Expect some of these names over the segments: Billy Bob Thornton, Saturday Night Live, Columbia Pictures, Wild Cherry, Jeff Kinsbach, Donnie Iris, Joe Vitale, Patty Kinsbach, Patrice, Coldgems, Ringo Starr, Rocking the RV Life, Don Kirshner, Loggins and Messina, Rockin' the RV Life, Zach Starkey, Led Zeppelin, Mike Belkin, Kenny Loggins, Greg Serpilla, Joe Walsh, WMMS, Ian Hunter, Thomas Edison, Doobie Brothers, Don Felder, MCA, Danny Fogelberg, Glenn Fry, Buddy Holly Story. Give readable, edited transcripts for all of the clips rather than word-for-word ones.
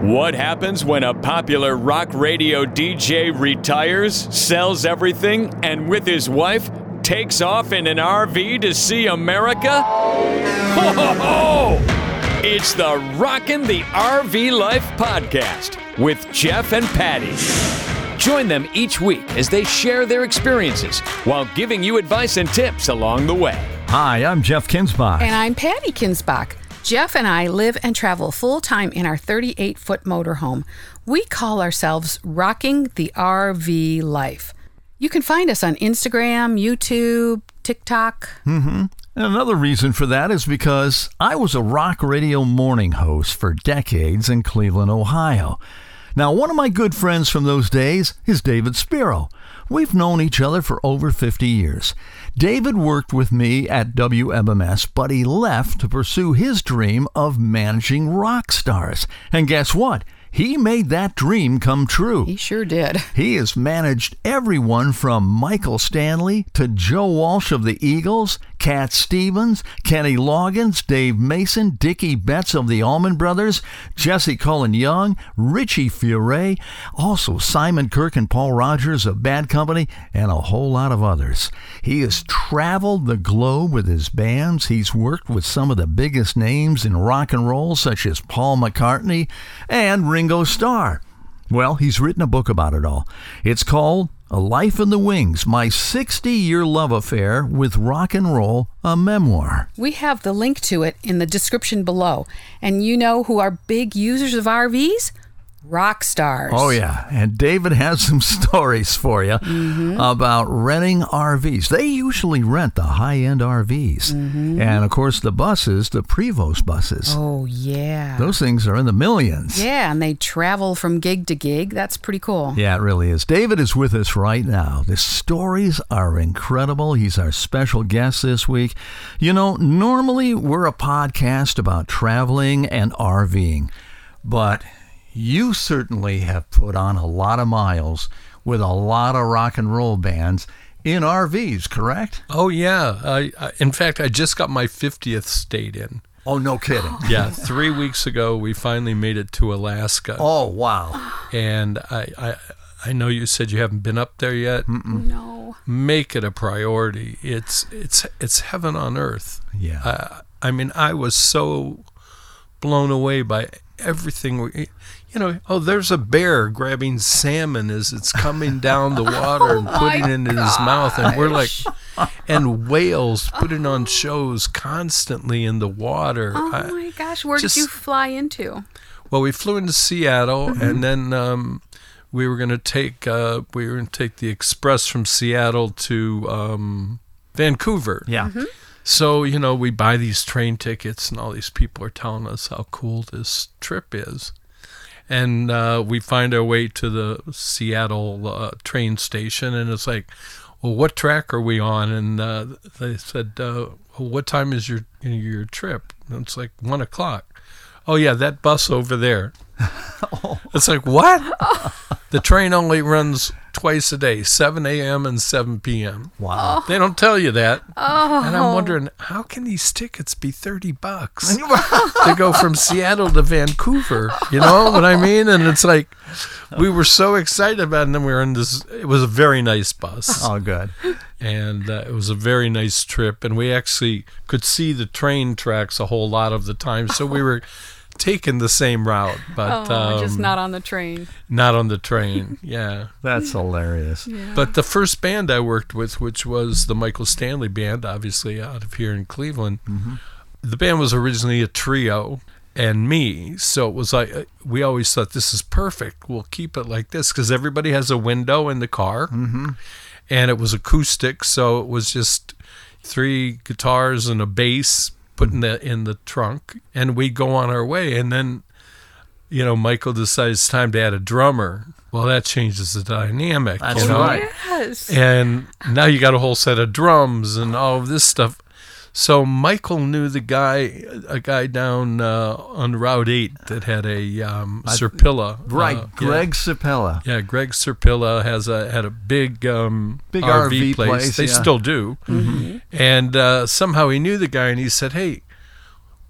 What happens when a popular rock radio DJ retires, sells everything, and with his wife, takes off in an RV to see America? Ho, ho, ho! It's the Rockin' the RV Life podcast with Jeff and Patty. Join them each week as they share their experiences while giving you advice and tips along the way. Hi, I'm Jeff Kinsbach. And I'm Patty Kinsbach. Jeff and I live and travel full-time in our 38-foot motorhome. We call ourselves Rocking the RV Life. You can find us on Instagram, YouTube, TikTok. Mm-hmm. And another reason for that is because I was a rock radio morning host for decades in Cleveland, Ohio. Now, one of my good friends from those days is David Spero. We've known each other for over 50 years. David worked with me at WMMS, but he left to pursue his dream of managing rock stars. And guess what? He made that dream come true. He sure did. He has managed everyone from Michael Stanley to Joe Walsh of the Eagles, Cat Stevens, Kenny Loggins, Dave Mason, Dickey Betts of the Allman Brothers, Jesse Cullen Young, Richie Furay, also Simon Kirk and Paul Rogers of Bad Company, and a whole lot of others. He has traveled the globe with his bands. He's worked with some of the biggest names in rock and roll, such as Paul McCartney and Ringo Starr. Well, he's written a book about it all. It's called A Life in the Wings, My 60-Year Love Affair with Rock and Roll, a Memoir. We have the link to it in the description below. And you know who are big users of RVs? Rock stars. Oh, yeah. And David has some stories for you about renting RVs. They usually rent the high-end RVs. Mm-hmm. And, of course, the buses, the Prevost buses. Oh, yeah. Those things are in the millions. Yeah, and they travel from gig to gig. That's pretty cool. Yeah, it really is. David is with us right now. The stories are incredible. He's our special guest this week. You know, normally we're a podcast about traveling and RVing, but you certainly have put on a lot of miles with a lot of rock and roll bands in RVs, correct? Oh, yeah. In fact, I just got my 50th state in. Oh, no kidding. Yeah, 3 weeks ago, we finally made it to Alaska. Oh, wow. And I know you said you haven't been up there yet. Mm-mm. No. Make it a priority. It's heaven on earth. Yeah. I mean, I was so blown away by everything. There's a bear grabbing salmon as it's coming down the water and putting it into his mouth, and we're like, and whales putting on shows constantly in the water. My gosh, where did you fly into? Well, we flew into Seattle, and then we were going to take the express from Seattle to Vancouver. Yeah. Mm-hmm. So, we buy these train tickets, and all these people are telling us how cool this trip is. And we find our way to the Seattle train station, and it's like, well, what track are we on? And they said, what time is your trip? And it's like 1 o'clock. oh, yeah, that bus over there. Oh. It's like, what? The train only runs twice a day, 7 a.m. and 7 p.m. Wow. They don't tell you that. Oh. And I'm wondering, how can these tickets be $30 to go from Seattle to Vancouver? You know what I mean? And it's like, we were so excited about it, and then we were in this, it was a very nice bus. Oh, good. And it was a very nice trip, and we actually could see the train tracks a whole lot of the time, so we were taken the same route, but just not on the train. Not on the train, yeah. That's hilarious. Yeah. But the first band I worked with, which was the Michael Stanley Band, obviously out of here in Cleveland, mm-hmm. the band was originally a trio and me, so it was like, we always thought, this is perfect, we'll keep it like this, because everybody has a window in the car, mm-hmm. and it was acoustic, so it was just three guitars and a bass, put in the trunk, and we go on our way. And then, you know, Michael decides it's time to add a drummer. Well, that changes the dynamic. That's right. Yes. And now you got a whole set of drums and all of this stuff. So Michael knew a guy down on Route 8 that had a Serpilla. Right, Greg Serpilla. Yeah, Greg Serpilla had a big RV place. They still do. Mm-hmm. And somehow he knew the guy, and he said, hey,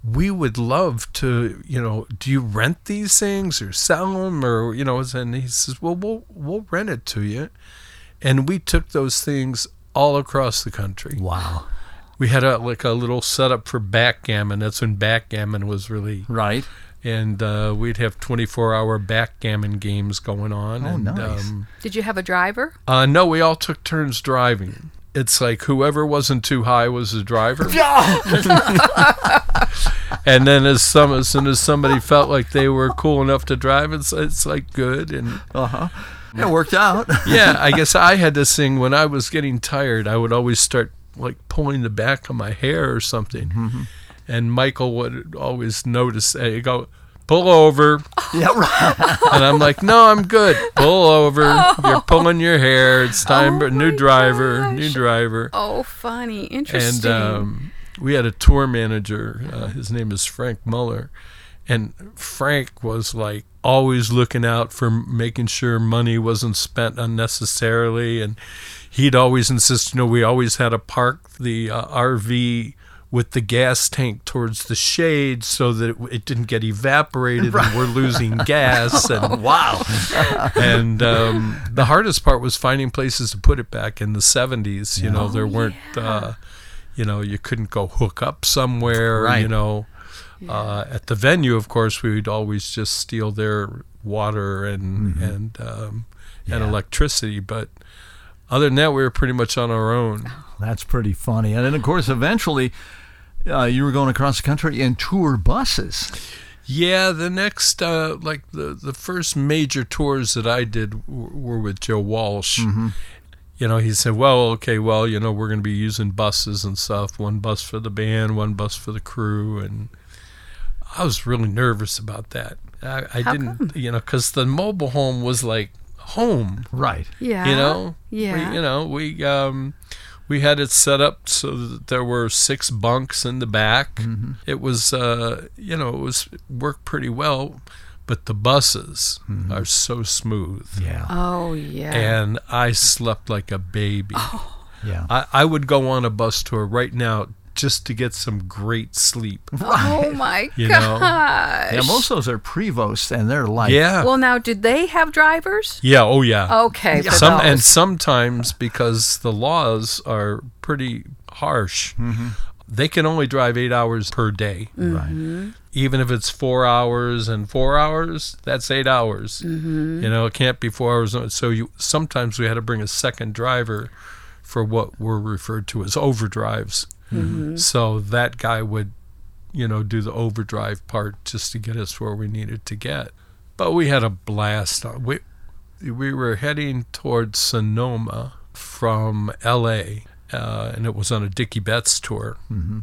we would love to, you know, do you rent these things or sell them? Or, you know, and he says, well, we'll rent it to you. And we took those things all across the country. Wow. We had a little setup for backgammon. That's when backgammon was really... Right. And we'd have 24-hour backgammon games going on. Oh, and, nice. Did you have a driver? No, we all took turns driving. It's like whoever wasn't too high was the driver. And then as soon as somebody felt like they were cool enough to drive, it's like good. And uh-huh. It worked out. Yeah, I guess I had this thing when I was getting tired, I would always start like pulling the back of my hair or something, mm-hmm. and Michael would always notice. He'd go, pull over. Yeah, right. And I'm like, no, I'm good. Pull over. Oh. You're pulling your hair. It's time. Oh, new driver. Gosh. New driver. Oh, funny, interesting. And we had a tour manager. His name is Frank Muller, and Frank was like always looking out for making sure money wasn't spent unnecessarily, and he'd always insist, you know, we always had to park the RV with the gas tank towards the shade so that it didn't get evaporated right. and we're losing gas. And wow. And the hardest part was finding places to put it back in the 70s. You know, there weren't, you know, you couldn't go hook up somewhere, right. you know. Yeah. At the venue, of course, we would always just steal their water and mm-hmm. And electricity, but... Other than that, we were pretty much on our own. That's pretty funny. And then, of course, eventually you were going across the country in tour buses. Yeah, the next, like the first major tours that I did were with Joe Walsh. Mm-hmm. You know, he said, you know, we're going to be using buses and stuff, one bus for the band, one bus for the crew. And I was really nervous about that. I didn't, come? You know, because the mobile home was like, home, right? Yeah, you know, yeah. We had it set up so that there were 6 bunks in the back. Mm-hmm. It was, you know, it worked pretty well, but the buses mm-hmm. are so smooth. Yeah. Oh yeah. And I slept like a baby. Oh. Yeah. I would go on a bus tour right now just to get some great sleep. Right. Oh, my gosh. Yeah, most of those are Prevost, and they're like... Yeah. Well, now, did they have drivers? Yeah, oh, yeah. Okay, yeah. And sometimes, because the laws are pretty harsh, mm-hmm. they can only drive 8 hours per day. Mm-hmm. Right. Even if it's 4 hours and 4 hours, that's 8 hours. Mm-hmm. You know, it can't be 4 hours. So sometimes we had to bring a second driver for what were referred to as overdrives. Mm-hmm. So that guy would, you know, do the overdrive part just to get us where we needed to get. But we had a blast. We were heading towards Sonoma from L.A., and it was on a Dickey Betts tour. Mm-hmm.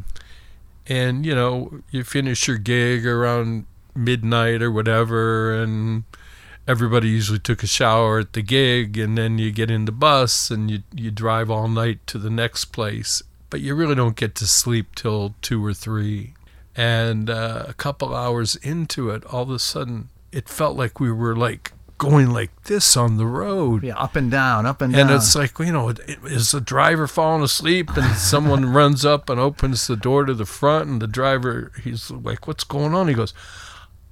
And, you know, you finish your gig around midnight or whatever, and everybody usually took a shower at the gig, and then you get in the bus and you drive all night to the next place. But you really don't get to sleep till 2 or 3. And a couple hours into it, all of a sudden, it felt like we were like going like this on the road. Yeah, up and down, up and down. And it's like, you know, is the driver falling asleep? And someone runs up and opens the door to the front, and the driver, he's like, what's going on? He goes,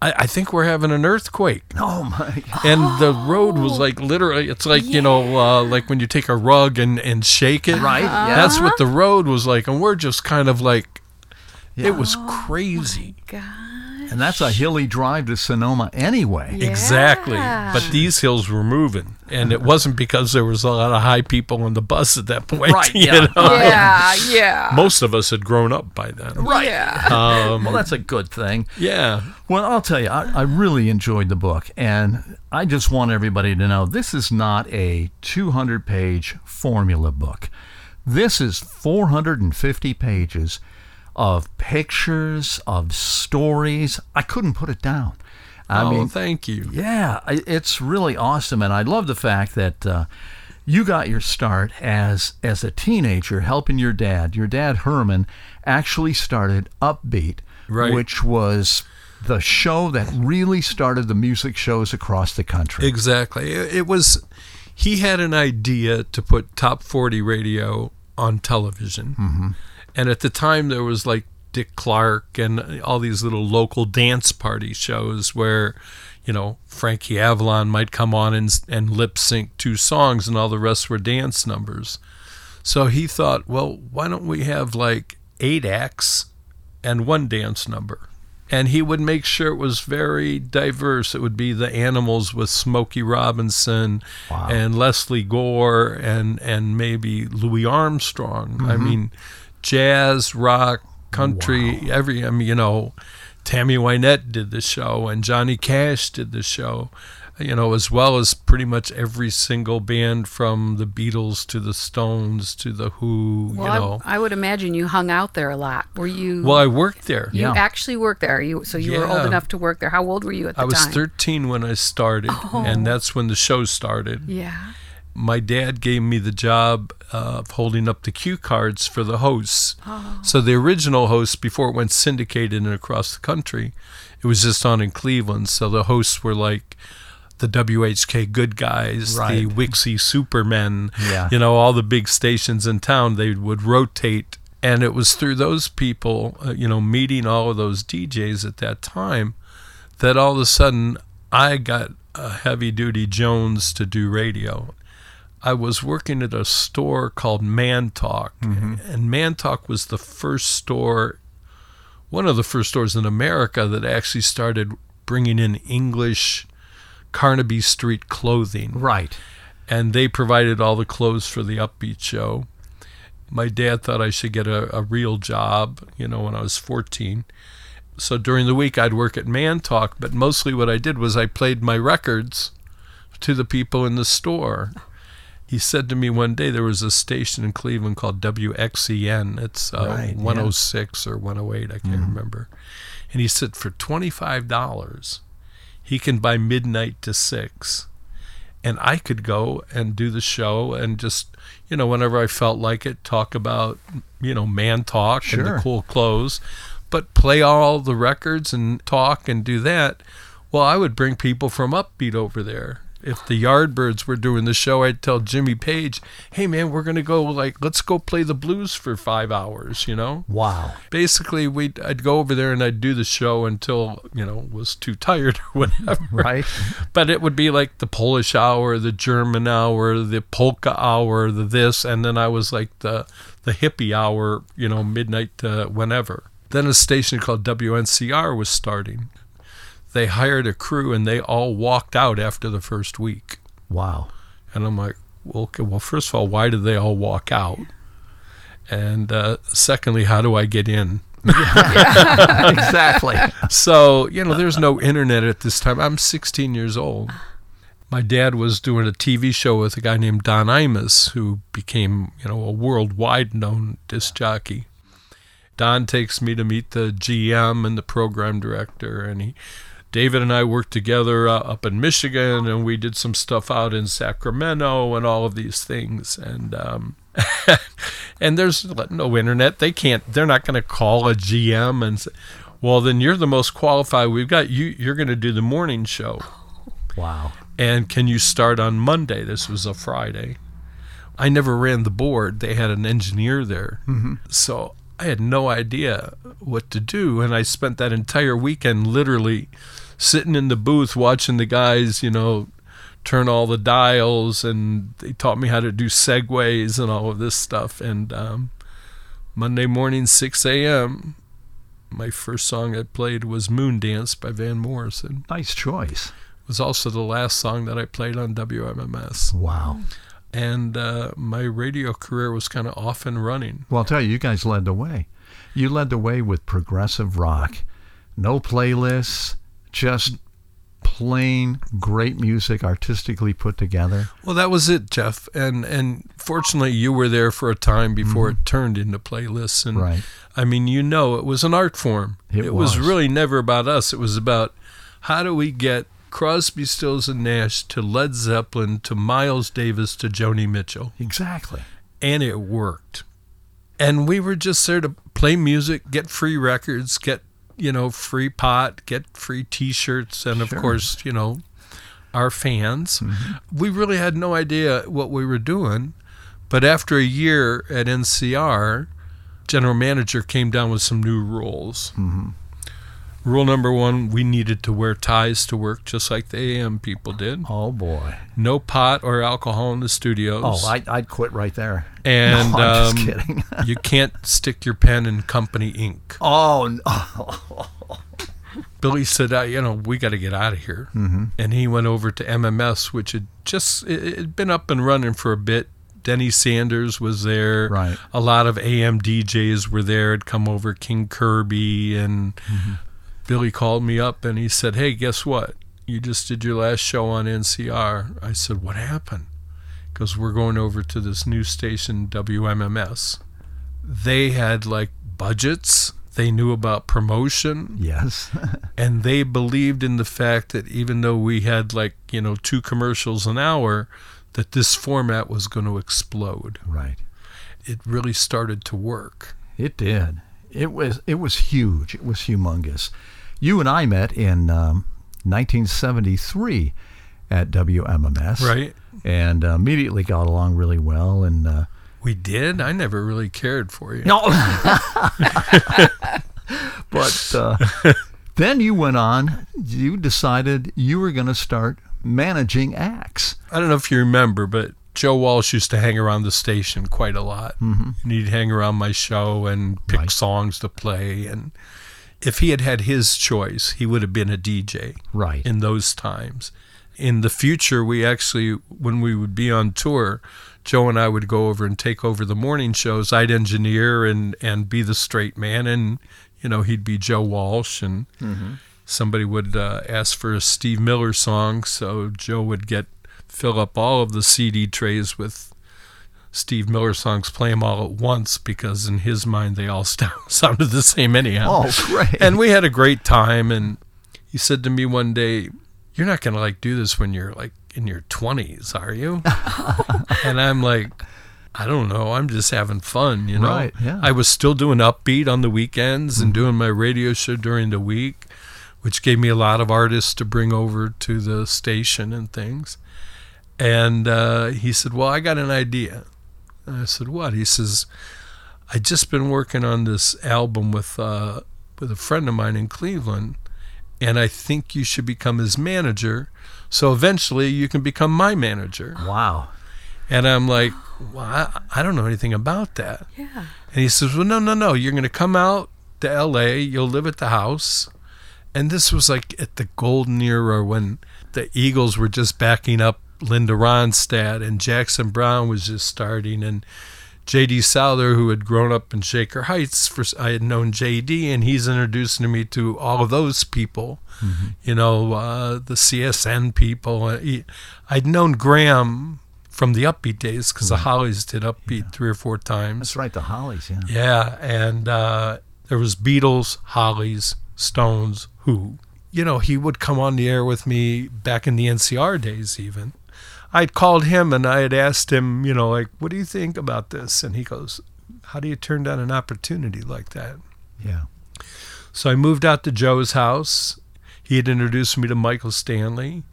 I think we're having an earthquake. Oh, my God. And the road was like literally, it's like, you know, like when you take a rug and shake it. Right. Yeah. That's what the road was like. And we're just kind of like, it was crazy. Oh, my God. And that's a hilly drive to Sonoma anyway. Yeah. Exactly. But these hills were moving. And it wasn't because there was a lot of high people on the bus at that point. Right, yeah. Most of us had grown up by then. Right. Yeah. Well, that's a good thing. Yeah. Well, I'll tell you, I really enjoyed the book. And I just want everybody to know this is not a 200-page formula book. This is 450 pages of pictures, of stories. I couldn't put it down. I mean, thank you. Yeah, it's really awesome. And I love the fact that you got your start as a teenager helping your dad. Your dad, Herman, actually started Upbeat, which was the show that really started the music shows across the country. Exactly. It was, he had an idea to put Top 40 radio on television. Mm-hmm. And at the time, there was like Dick Clark and all these little local dance party shows where, you know, Frankie Avalon might come on and lip sync two songs and all the rest were dance numbers. So he thought, well, why don't we have like 8 acts and 1 dance number? And he would make sure it was very diverse. It would be the Animals with Smokey Robinson and Leslie Gore and maybe Louis Armstrong. Mm-hmm. I mean, jazz, rock, country, every, I mean, you know, Tammy Wynette did the show and Johnny Cash did the show, you know, as well as pretty much every single band from the Beatles to the Stones to the Who, you know. I would imagine you hung out there a lot. Were you? Well, I worked there. You actually worked there. So you were old enough to work there. How old were you at the time? I was 13 when I started, and that's when the show started. Yeah. My dad gave me the job of holding up the cue cards for the hosts. So the original hosts, before it went syndicated and across the country, it was just on in Cleveland. So the hosts were like the WHK Good Guys, the Wixie Supermen, you know, all the big stations in town, they would rotate. And it was through those people, you know, meeting all of those DJs at that time, that all of a sudden I got a heavy-duty Jones to do radio. I was working at a store called Man Talk, and Man Talk was the first store, one of the first stores in America that actually started bringing in English Carnaby Street clothing. Right. And they provided all the clothes for the Upbeat show. My dad thought I should get a real job, you know, when I was 14. So during the week, I'd work at Man Talk, but mostly what I did was I played my records to the people in the store. He said to me one day, there was a station in Cleveland called WXEN. It's 106 or 108, I can't remember. And he said, for $25, he can buy midnight to 6. And I could go and do the show and just, you know, whenever I felt like it, talk about, you know, Man Talk and the cool clothes, but play all the records and talk and do that. Well, I would bring people from Upbeat over there. If the Yardbirds were doing the show, I'd tell Jimmy Page, hey, man, we're going to go, like, let's go play the blues for 5 hours, you know? Wow. Basically, I'd go over there and I'd do the show until, you know, was too tired or whatever. Right. But it would be like the Polish hour, the German hour, the polka hour, the this, and then I was like the hippie hour, you know, midnight to whenever. Then a station called WNCR was starting. They hired a crew, and they all walked out after the first week. Wow. And I'm like, well, okay, well, first of all, why did they all walk out? And secondly, how do I get in? Yeah, exactly. So, you know, there's no internet at this time. I'm 16 years old. My dad was doing a TV show with a guy named Don Imus, who became, you know, a worldwide known disc jockey. Don takes me to meet the GM and the program director, and David and I worked together up in Michigan, and we did some stuff out in Sacramento and all of these things. And and there's no internet. They're not going to call a GM and say, well, then you're the most qualified we've got. You're going to do the morning show. Wow. And can you start on Monday? This was a Friday. I never ran the board. They had an engineer there. Mm-hmm. So I had no idea what to do. And I spent that entire weekend literally sitting in the booth watching the guys, you know, turn all the dials. And they taught me how to do segues and all of this stuff. And Monday morning, 6 a.m., my first song I played was Moon Dance by Van Morrison. Nice choice. It was also the last song that I played on WMMS. Wow. And my radio career was kind of off and running. Well, I'll tell you, you guys led the way. You led the way with progressive rock. No playlists, just plain great music artistically put together. Well, that was it, Jeff. And fortunately, you were there for a time before it turned into playlists. And right. I mean, you know, it was an art form. It was really never about us. It was about how do we get Crosby, Stills, and Nash to Led Zeppelin to Miles Davis to Joni Mitchell. Exactly. And it worked. And we were just there to play music, get free records, get, you know, free pot, get free T-shirts, and of course, you know, our fans. Mm-hmm. We really had no idea what we were doing. But after a year at NCR, general manager came down with some new rules. Mm-hmm. Rule number one, we needed to wear ties to work just like the AM people did. Oh, boy. No pot or alcohol in the studios. Oh, I'd quit right there. And no, I'm just kidding. You can't stick your pen in company ink. Oh, no. Billy said, you know, we got to get out of here. Mm-hmm. And he went over to MMS, which had just it'd been up and running for a bit. Denny Sanders was there. Right. A lot of AM DJs were there. Had come over King Kirby and... Mm-hmm. Billy called me up and he said, hey, guess what? You just did your last show on NCR. I said, what happened? He goes, we're going over to this new station, WMMS. They had like budgets. They knew about promotion. Yes. And they believed in the fact that even though we had like, you know, 2 commercials an hour, that this format was going to explode. Right. It really started to work. It did. It was huge. It was humongous. You and I met in 1973 at WMMS. Right. And immediately got along really well. And we did? I never really cared for you. No. But then you went on. You decided you were going to start managing acts. I don't know if you remember, but Joe Walsh used to hang around the station quite a lot. Mm-hmm. And he'd hang around my show and pick songs to play. And if he had his choice, he would have been a DJ in those times. In the future, we actually, when we would be on tour, Joe and I would go over and take over the morning shows. I'd engineer and be the straight man. And, you know, he'd be Joe Walsh. And somebody would ask for a Steve Miller song. So Joe would fill up all of the CD trays with Steve Miller songs, play them all at once, because in his mind they all sounded the same anyhow. Oh, great. And we had a great time, and he said to me one day, you're not going to like do this when you're like in your 20s, are you? And I'm like, I don't know, I'm just having fun, you know? Right, yeah. I was still doing Upbeat on the weekends and doing my radio show during the week, which gave me a lot of artists to bring over to the station and things. And he said, well, I got an idea. And I said, what? He says, I just been working on this album with a friend of mine in Cleveland, and I think you should become his manager, so eventually you can become my manager. Wow. And I'm like, well, I don't know anything about that. Yeah. And he says, well, no, you're going to come out to L.A., you'll live at the house. And this was like at the golden era when the Eagles were just backing up Linda Ronstadt, and Jackson Browne was just starting, and J.D. Souther, who had grown up in Shaker Heights, I had known J.D., and he's introducing me to all of those people, you know, the CSN people. I'd known Graham from the Upbeat days, because the Hollies did Upbeat 3 or 4 times. That's right, the Hollies, yeah. Yeah, and there was Beatles, Hollies, Stones, Who. You know, he would come on the air with me back in the NCR days even. I'd called him and I had asked him, you know, like, what do you think about this? And he goes, how do you turn down an opportunity like that? Yeah. So I moved out to Joe's house. He had introduced me to Michael Stanley,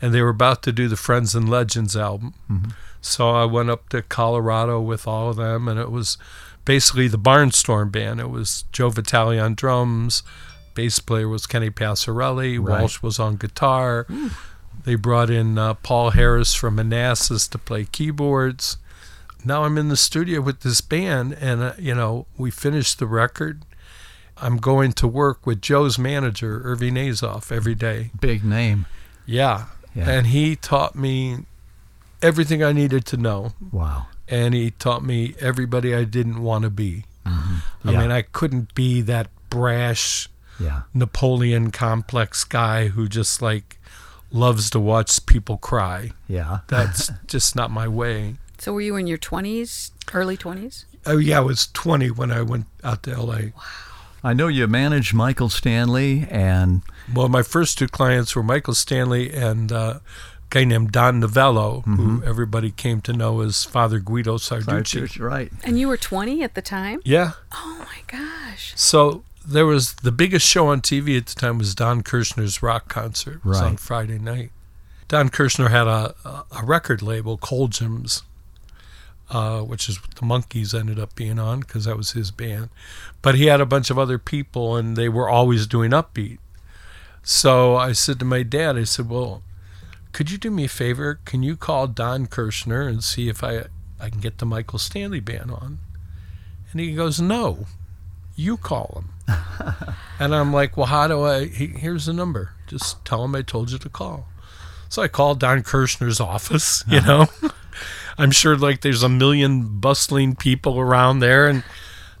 and they were about to do the Friends and Legends album. Mm-hmm. So I went up to Colorado with all of them, and it was basically the Barnstorm Band. It was Joe Vitale on drums. Bass player was Kenny Passarelli. Right. Walsh was on guitar. Mm. They brought in Paul Harris from Manassas to play keyboards. Now I'm in the studio with this band, and we finished the record. I'm going to work with Joe's manager, Irving Azoff, every day. Big name. Yeah. And he taught me everything I needed to know. Wow. And he taught me everybody I didn't want to be. Mm-hmm. I mean, I couldn't be that brash, Napoleon complex guy who just loves to watch people cry. Yeah. That's just not my way. So were you in your 20s, early 20s? Oh, yeah, I was 20 when I went out to L.A. Wow. I know you managed Michael Stanley and... Well, my first two clients were Michael Stanley and a guy named Don Novello, mm-hmm. who everybody came to know as Father Guido Sarducci. Right. And you were 20 at the time? Yeah. Oh, my gosh. So there was the biggest show on TV at the time was Don Kirshner's Rock Concert. It was on Friday night. Don Kirshner had a record label, Coldgems, which is what the Monkees ended up being on because that was his band. But he had a bunch of other people, and they were always doing upbeat. So I said to my dad, I said, well, could you do me a favor? Can you call Don Kirshner and see if I can get the Michael Stanley Band on? And he goes, no, you call him. And I'm like, well, how do I? Here's the number. Just tell him I told you to call. So I called Don Kirshner's office, I'm sure there's a million bustling people around there. And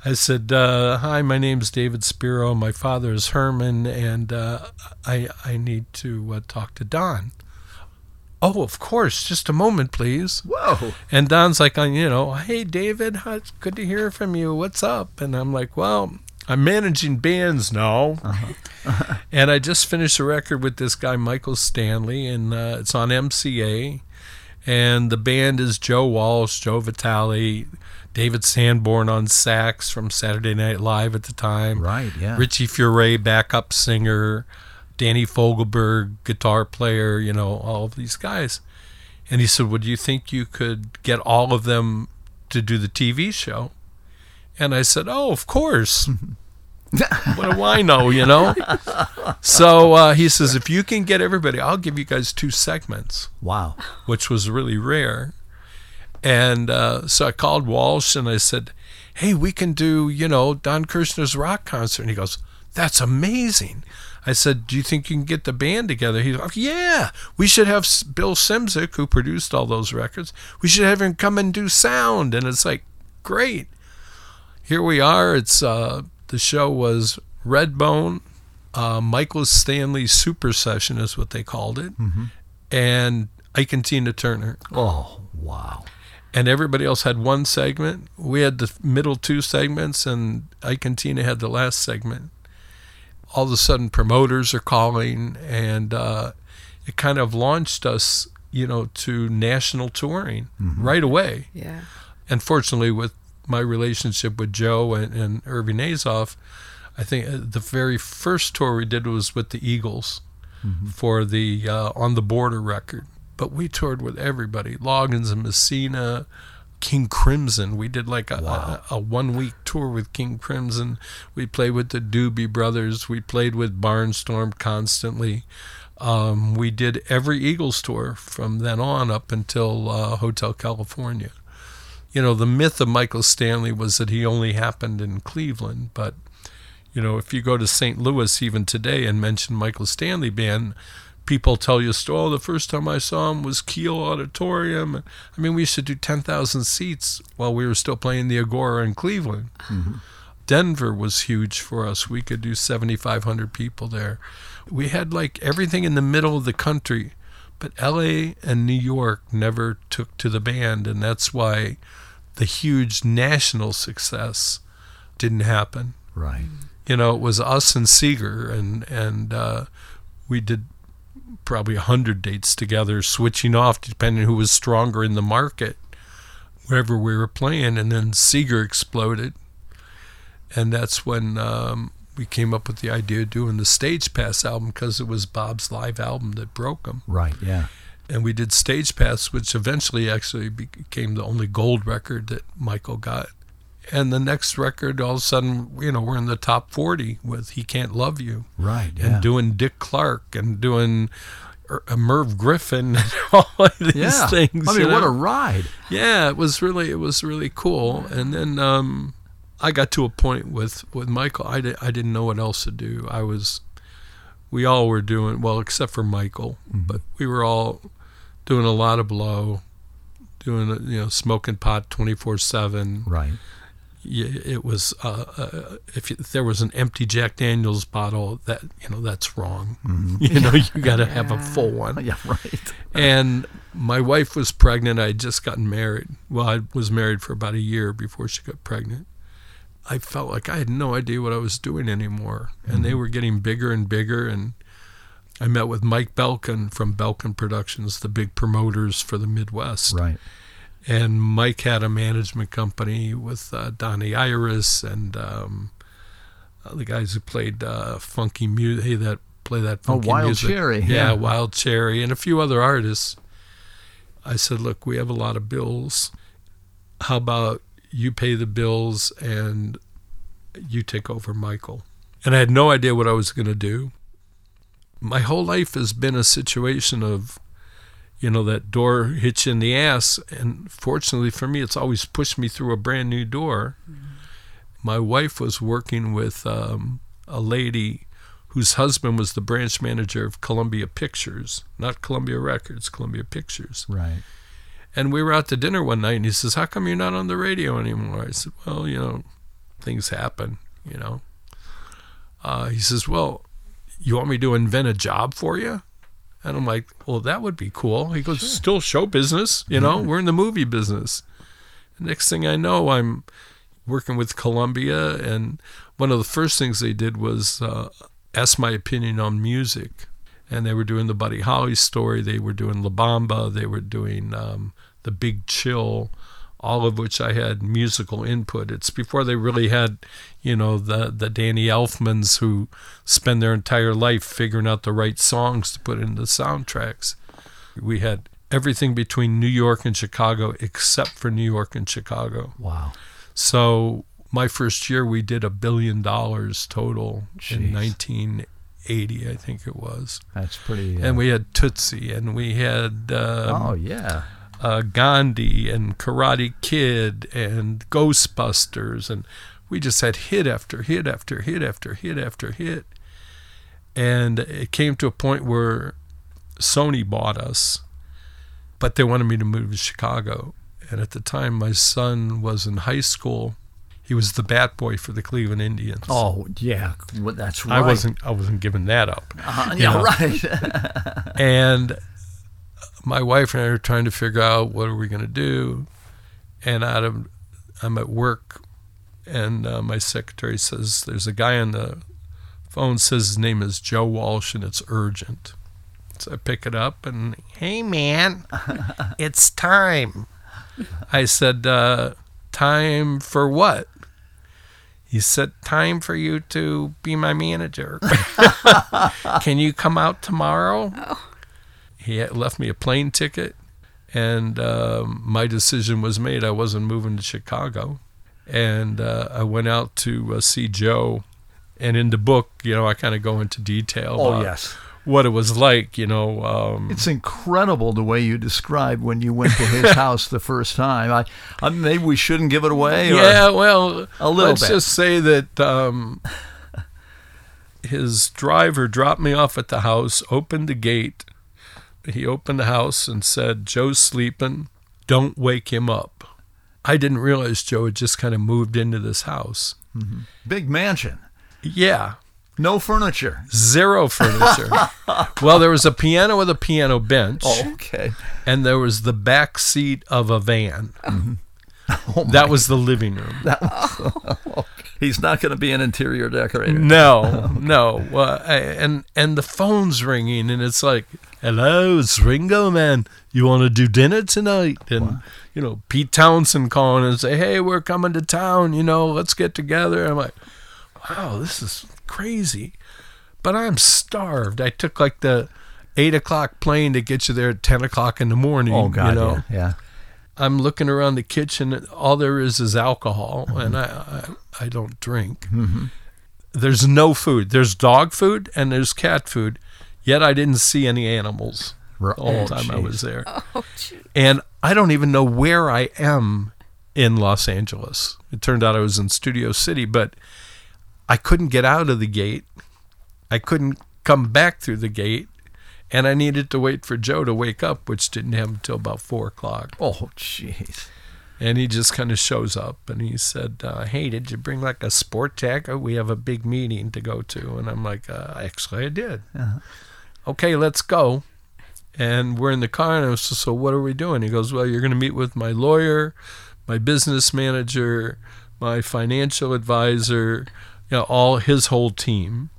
I said, hi, my name's David Spero. My father is Herman, and I need to talk to Don. Oh, of course. Just a moment, please. Whoa. And Don's hey, David, good to hear from you. What's up? And I'm like, well, I'm managing bands now. Uh-huh. And I just finished a record with this guy, Michael Stanley, and it's on MCA. And the band is Joe Walsh, Joe Vitale, David Sanborn on sax from Saturday Night Live at the time. Right, yeah. Richie Furay, backup singer, Danny Fogelberg, guitar player, all of these guys. And he said, well, do you think you could get all of them to do the TV show? And I said, oh, of course. What do I know, So he says, if you can get everybody, I'll give you guys two segments. Wow. Which was really rare. And so I called Walsh and I said, hey, we can do, Don Kirshner's Rock Concert. And he goes, that's amazing. I said, do you think you can get the band together? He goes, yeah, we should have Bill Simzik, who produced all those records. We should have him come and do sound. And it's great. Here we are. It's... The show was Redbone, Michael Stanley Super Session is what they called it, mm-hmm. and Ike and Tina Turner. Oh, wow. And everybody else had one segment. We had the middle two segments, and Ike and Tina had the last segment. All of a sudden, promoters are calling, and it kind of launched us, to national touring mm-hmm. right away. Yeah. And fortunately, with my relationship with Joe and Irving Azoff, I think the very first tour we did was with the Eagles mm-hmm. for the On the Border record. But we toured with everybody, Loggins and Messina, King Crimson. We did a 1 week tour with King Crimson. We played with the Doobie Brothers. We played with Barnstorm constantly. We did every Eagles tour from then on up until Hotel California. The myth of Michael Stanley was that he only happened in Cleveland, but, if you go to St. Louis even today and mention Michael Stanley Band, people tell you, oh, the first time I saw him was Kiel Auditorium. I mean, we used to do 10,000 seats while we were still playing the Agora in Cleveland. Mm-hmm. Denver was huge for us. We could do 7,500 people there. We had, everything in the middle of the country, but L.A. and New York never took to the band, and that's why the huge national success didn't happen. Right. It was us and Seeger, and we did probably 100 dates together, switching off depending who was stronger in the market, wherever we were playing, and then Seeger exploded. And that's when we came up with the idea of doing the Stage Pass album because it was Bob's live album that broke him. Right, yeah. And we did Stage Pass, which eventually actually became the only gold record that Michael got. And the next record, all of a sudden, you know, we're in the top 40 with He Can't Love You. Right, yeah. And doing Dick Clark and doing Merv Griffin and all of these things. I mean, what a ride. Yeah, it was really cool. And then I got to a point with Michael, I didn't know what else to do. We all were doing, well, except for Michael, but we were all doing a lot of blow, doing, you know, smoking pot 24/7. Right. It was if there was an empty Jack Daniels bottle, that, you know, that's wrong. Mm-hmm. You know, you got to have a full one. Yeah, right. And my wife was pregnant. I had just gotten married. Well, I was married for about a year before she got pregnant. I felt like I had no idea what I was doing anymore, and they were getting bigger and bigger. And I met with Mike Belkin from Belkin Productions, the big promoters for the Midwest. Right. And Mike had a management company with Donnie Iris and the guys who played funky music. Hey, that play that funky Wild music. Cherry. Yeah, Wild Cherry, and a few other artists. I said, look, we have a lot of bills. How about you pay the bills and you take over Michael? And I had no idea what I was going to do. My whole life has been a situation of, you know, that door hits you in the ass. And fortunately for me, it's always pushed me through a brand new door. Mm-hmm. My wife was working with a lady whose husband was the branch manager of Columbia Pictures, not Columbia Records, Columbia Pictures. Right. And we were out to dinner one night, and he says, how come you're not on the radio anymore? I said, well, you know, things happen, you know. He says, well, you want me to invent a job for you? And I'm like, well, that would be cool. He goes, sure. Still show business, you know? We're in the movie business. Next thing I know, I'm working with Columbia, and one of the first things they did was ask my opinion on music. And they were doing the Buddy Holly story. They were doing La Bamba. They were doing The Big Chill, all of which I had musical input. It's before they really had, you know, the Danny Elfmans who spend their entire life figuring out the right songs to put into soundtracks. We had everything between New York and Chicago except for New York and Chicago. Wow. So my first year we did $1 billion total. Jeez. In 1980. 80, I think it was. That's pretty. And we had Tootsie, and we had Gandhi, and Karate Kid, and Ghostbusters, and we just had hit after hit after hit after hit after hit. And it came to a point where Sony bought us, but they wanted me to move to Chicago. And at the time, my son was in high school. He was the bat boy for the Cleveland Indians. Oh, yeah, well, that's right. I wasn't giving that up. Right. And my wife and I are trying to figure out what are we going to do. And I'm at work, and my secretary says, there's a guy on the phone, says his name is Joe Walsh, and it's urgent. So I pick it up, and, hey, man, it's time. I said, time for what? He said, time for you to be my manager. Can you come out tomorrow? Oh. He had left me a plane ticket, and my decision was made. I wasn't moving to Chicago. And I went out to see Joe. And in the book, you know, I kind of go into detail what it was like, you know. It's incredible the way you described when you went to his house the first time. I maybe we shouldn't give it away. Yeah, well, a little let's bit. Just say that his driver dropped me off at the house, opened the gate. He opened the house and said, Joe's sleeping. Don't wake him up. I didn't realize Joe had just kind of moved into this house. Mm-hmm. Big mansion. Yeah. No furniture. Zero furniture. Well, there was a piano with a piano bench. Oh, okay. And there was the back seat of a van. Mm-hmm. Oh, that was the living room. He's not going to be an interior decorator. No, no. And the phone's ringing, and it's like, hello, it's Ringo, man. You want to do dinner tonight? And, you know, Pete Townsend calling and say, hey, we're coming to town, you know, let's get together. I'm like, wow, this is crazy, but I'm starved. I took like the 8 o'clock plane to get you there at 10 o'clock in the morning. Oh God, you know? Yeah. I'm looking around the kitchen. All there is alcohol, mm-hmm. and I don't drink. Mm-hmm. There's no food. There's dog food and there's cat food. Yet I didn't see any animals the whole time I was there. Oh, and I don't even know where I am in Los Angeles. It turned out I was in Studio City, but I couldn't get out of the gate. I couldn't come back through the gate. And I needed to wait for Joe to wake up, which didn't happen until about 4 o'clock. Oh, jeez. And he just kind of shows up, and he said, hey, did you bring, like, a sport jacket? We have a big meeting to go to. And I'm like, actually, I did. Uh-huh. Okay, let's go. And we're in the car, and I was just, so what are we doing? He goes, well, you're going to meet with my lawyer, my business manager, my financial advisor, you know, all his whole team.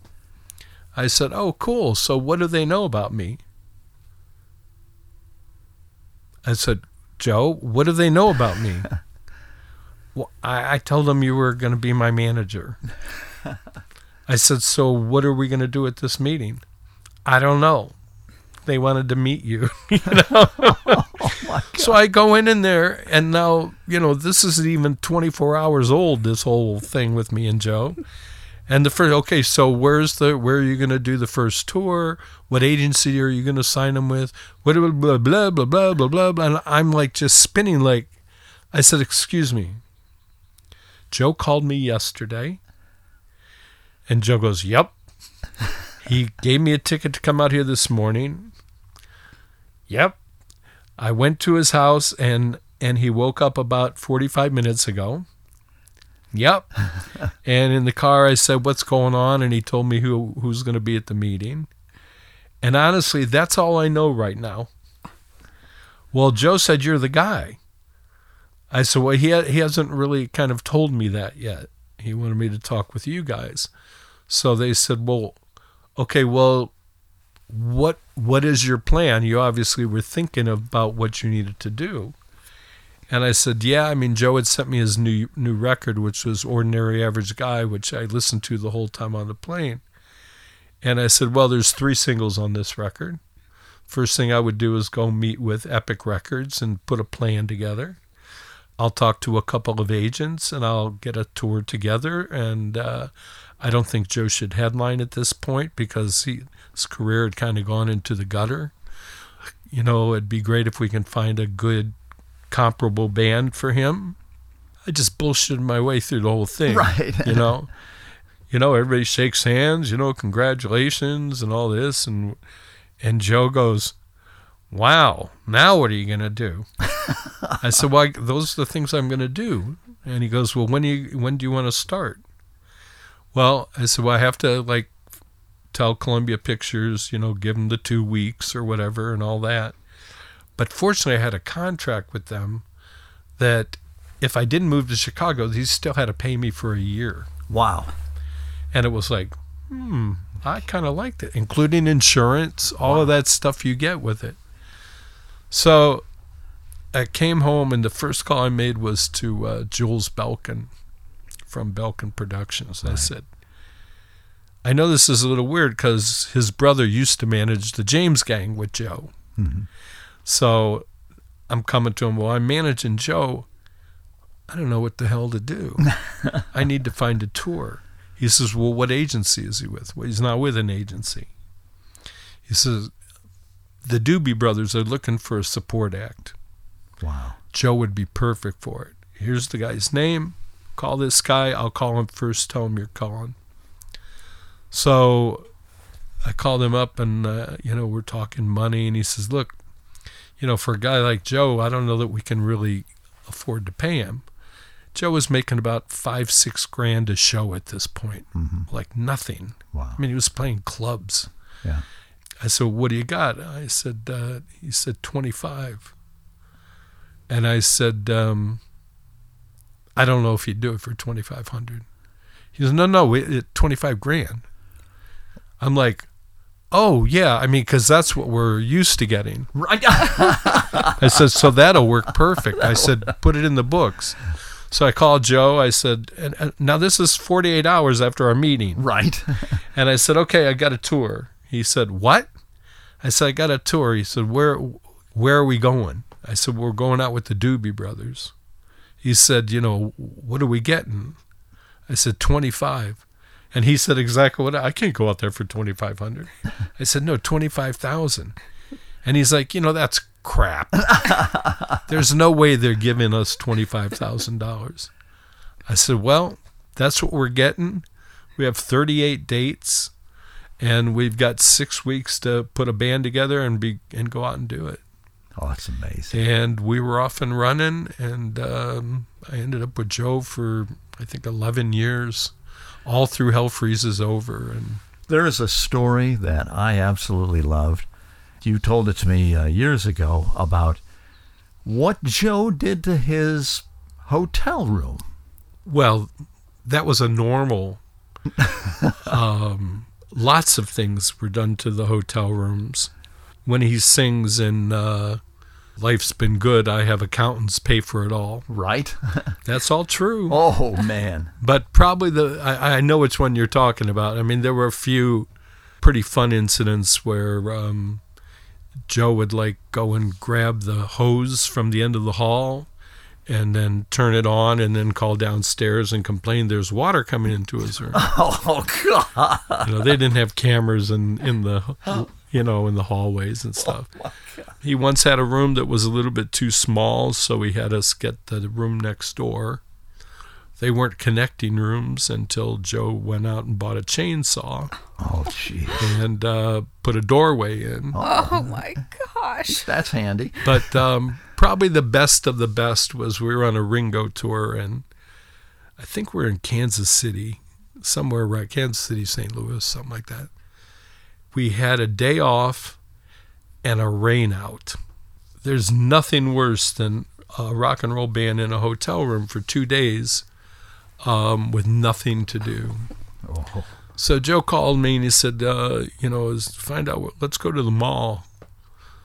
I said, oh, cool. So what do they know about me? I said, Joe, what do they know about me? Well, I told them you were going to be my manager. I said, so what are we going to do at this meeting? I don't know. They wanted to meet you. You know? Oh my God. So I go in there, and now, you know, this isn't even 24 hours old, this whole thing with me and Joe. And the first, okay, so where are you going to do the first tour? What agency are you going to sign them with? What blah, blah, blah, blah, blah, blah, blah. And I'm like just spinning like, I said, excuse me. Joe called me yesterday. And Joe goes, yep. He gave me a ticket to come out here this morning. Yep. I went to his house, and he woke up about 45 minutes ago. Yep. And in the car, I said, what's going on? And he told me who's going to be at the meeting. And honestly, that's all I know right now. Well, Joe said, you're the guy. I said, well, he hasn't really kind of told me that yet. He wanted me to talk with you guys. So they said, well, okay, well, what is your plan? You obviously were thinking about what you needed to do. And I said, yeah, I mean, Joe had sent me his new record, which was Ordinary Average Guy, which I listened to the whole time on the plane. And I said, well, there's 3 singles on this record. First thing I would do is go meet with Epic Records and put a plan together. I'll talk to a couple of agents, and I'll get a tour together. And I don't think Joe should headline at this point because his career had kind of gone into the gutter. You know, it'd be great if we can find a good, comparable band for him. I just bullshitted my way through the whole thing, right? you know, everybody shakes hands, you know, congratulations and all this, and Joe goes, wow, now what are you gonna do? I said, well, those are the things I'm gonna do. And he goes, well, when do you want to start? Well, I said, well, I have to like tell Columbia Pictures, you know, give them the 2 weeks or whatever and all that. But fortunately, I had a contract with them that if I didn't move to Chicago, they still had to pay me for a year. Wow. And it was like, I kind of liked it, including insurance, all of that stuff you get with it. So I came home, and the first call I made was to Jules Belkin from Belkin Productions. Right. I said, I know this is a little weird because his brother used to manage the James Gang with Joe. Mm-hmm. So I'm coming to him. Well, I'm managing Joe. I don't know what the hell to do. I need to find a tour. He says, well, what agency is he with? Well, he's not with an agency. He says, the Doobie Brothers are looking for a support act. Wow. Joe would be perfect for it. Here's the guy's name. Call this guy. I'll call him first. Tell him you're calling. So I called him up, and, you know, we're talking money. And he says, look, you know, for a guy like Joe, I don't know that we can really afford to pay him. Joe was making about $5,000-$6,000 a show at this point, mm-hmm. like nothing. Wow. I mean, he was playing clubs. Yeah. I said, what do you got? I said, he said 25. And I said, I don't know if he'd do it for $2,500. He goes, no, $25,000. I'm like, oh, yeah, I mean, because that's what we're used to getting. Right. I said, so that'll work perfect. I said, put it in the books. So I called Joe. I said, and now this is 48 hours after our meeting. Right. And I said, okay, I got a tour. He said, what? I said, I got a tour. He said, where are we going? I said, we're going out with the Doobie Brothers. He said, you know, what are we getting? I said, 25. And he said exactly what I can't go out there for 2,500. I said, no, 25,000. And he's like, you know, that's crap. There's no way they're giving us $25,000. I said, well, that's what we're getting. We have 38 dates, and we've got 6 weeks to put a band together and go out and do it. Oh, that's amazing. And we were off and running, and I ended up with Joe for, I think, 11 years, all through Hell Freezes Over. And there is a story that I absolutely loved. You told it to me years ago about what Joe did to his hotel room. Well, that was a normal. Lots of things were done to the hotel rooms. When he sings in Life's Been Good, I Have Accountants Pay for It All. Right. That's all true. Oh, man. But probably I know which one you're talking about. I mean, there were a few pretty fun incidents where Joe would go and grab the hose from the end of the hall and then turn it on and then call downstairs and complain there's water coming into his room. Oh, God. You know, they didn't have cameras in the, you know, in the hallways and stuff. Oh, he once had a room that was a little bit too small, so he had us get the room next door. They weren't connecting rooms until Joe went out and bought a chainsaw. Oh, geez. And put a doorway in. Oh, my gosh. That's handy. But probably the best of the best was we were on a Ringo tour, and I think we were in Kansas City, somewhere around Kansas City, St. Louis, something like that. We had a day off and a rain out. There's nothing worse than a rock and roll band in a hotel room for 2 days with nothing to do. Oh. So Joe called me and he said, you know, find out, let's go to the mall.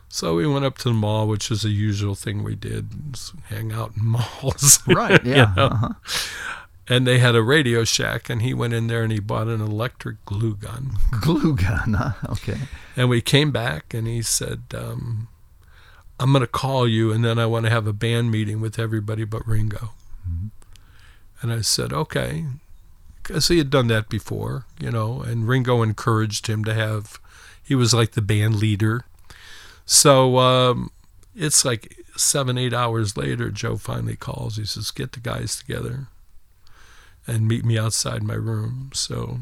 So we went up to the mall, which is the usual thing we did, hang out in malls. Right, yeah. You know? And they had a Radio Shack, and he went in there and he bought an electric glue gun. Glue gun, huh? Okay. And we came back and he said, I'm going to call you, and then I want to have a band meeting with everybody but Ringo. Mm-hmm. And I said, okay, because he had done that before, you know, and Ringo encouraged him to have, he was like the band leader. So it's like 7-8 hours later, Joe finally calls. He says, get the guys together and meet me outside my room. So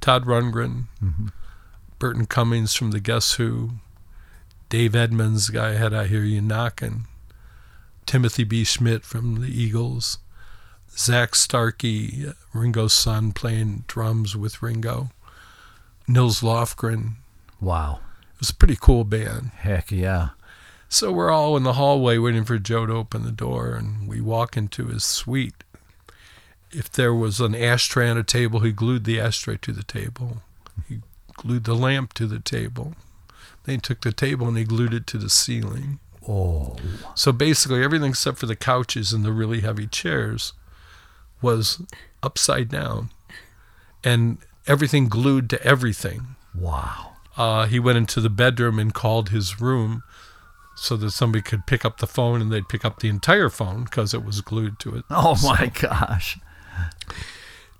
Todd Rundgren, mm-hmm. Burton Cummings from the Guess Who, Dave Edmonds, the guy had I Hear You Knockin', Timothy B. Schmidt from the Eagles, Zach Starkey, Ringo's son, playing drums with Ringo, Nils Lofgren. Wow. It was a pretty cool band. Heck yeah. So we're all in the hallway waiting for Joe to open the door, and we walk into his suite. If there was an ashtray on a table, he glued the ashtray to the table. He glued the lamp to the table. They took the table and they glued it to the ceiling. Oh. So basically everything except for the couches and the really heavy chairs was upside down, and everything glued to everything. Wow. He went into the bedroom and called his room so that somebody could pick up the phone, and they'd pick up the entire phone because it was glued to it. Oh, my gosh.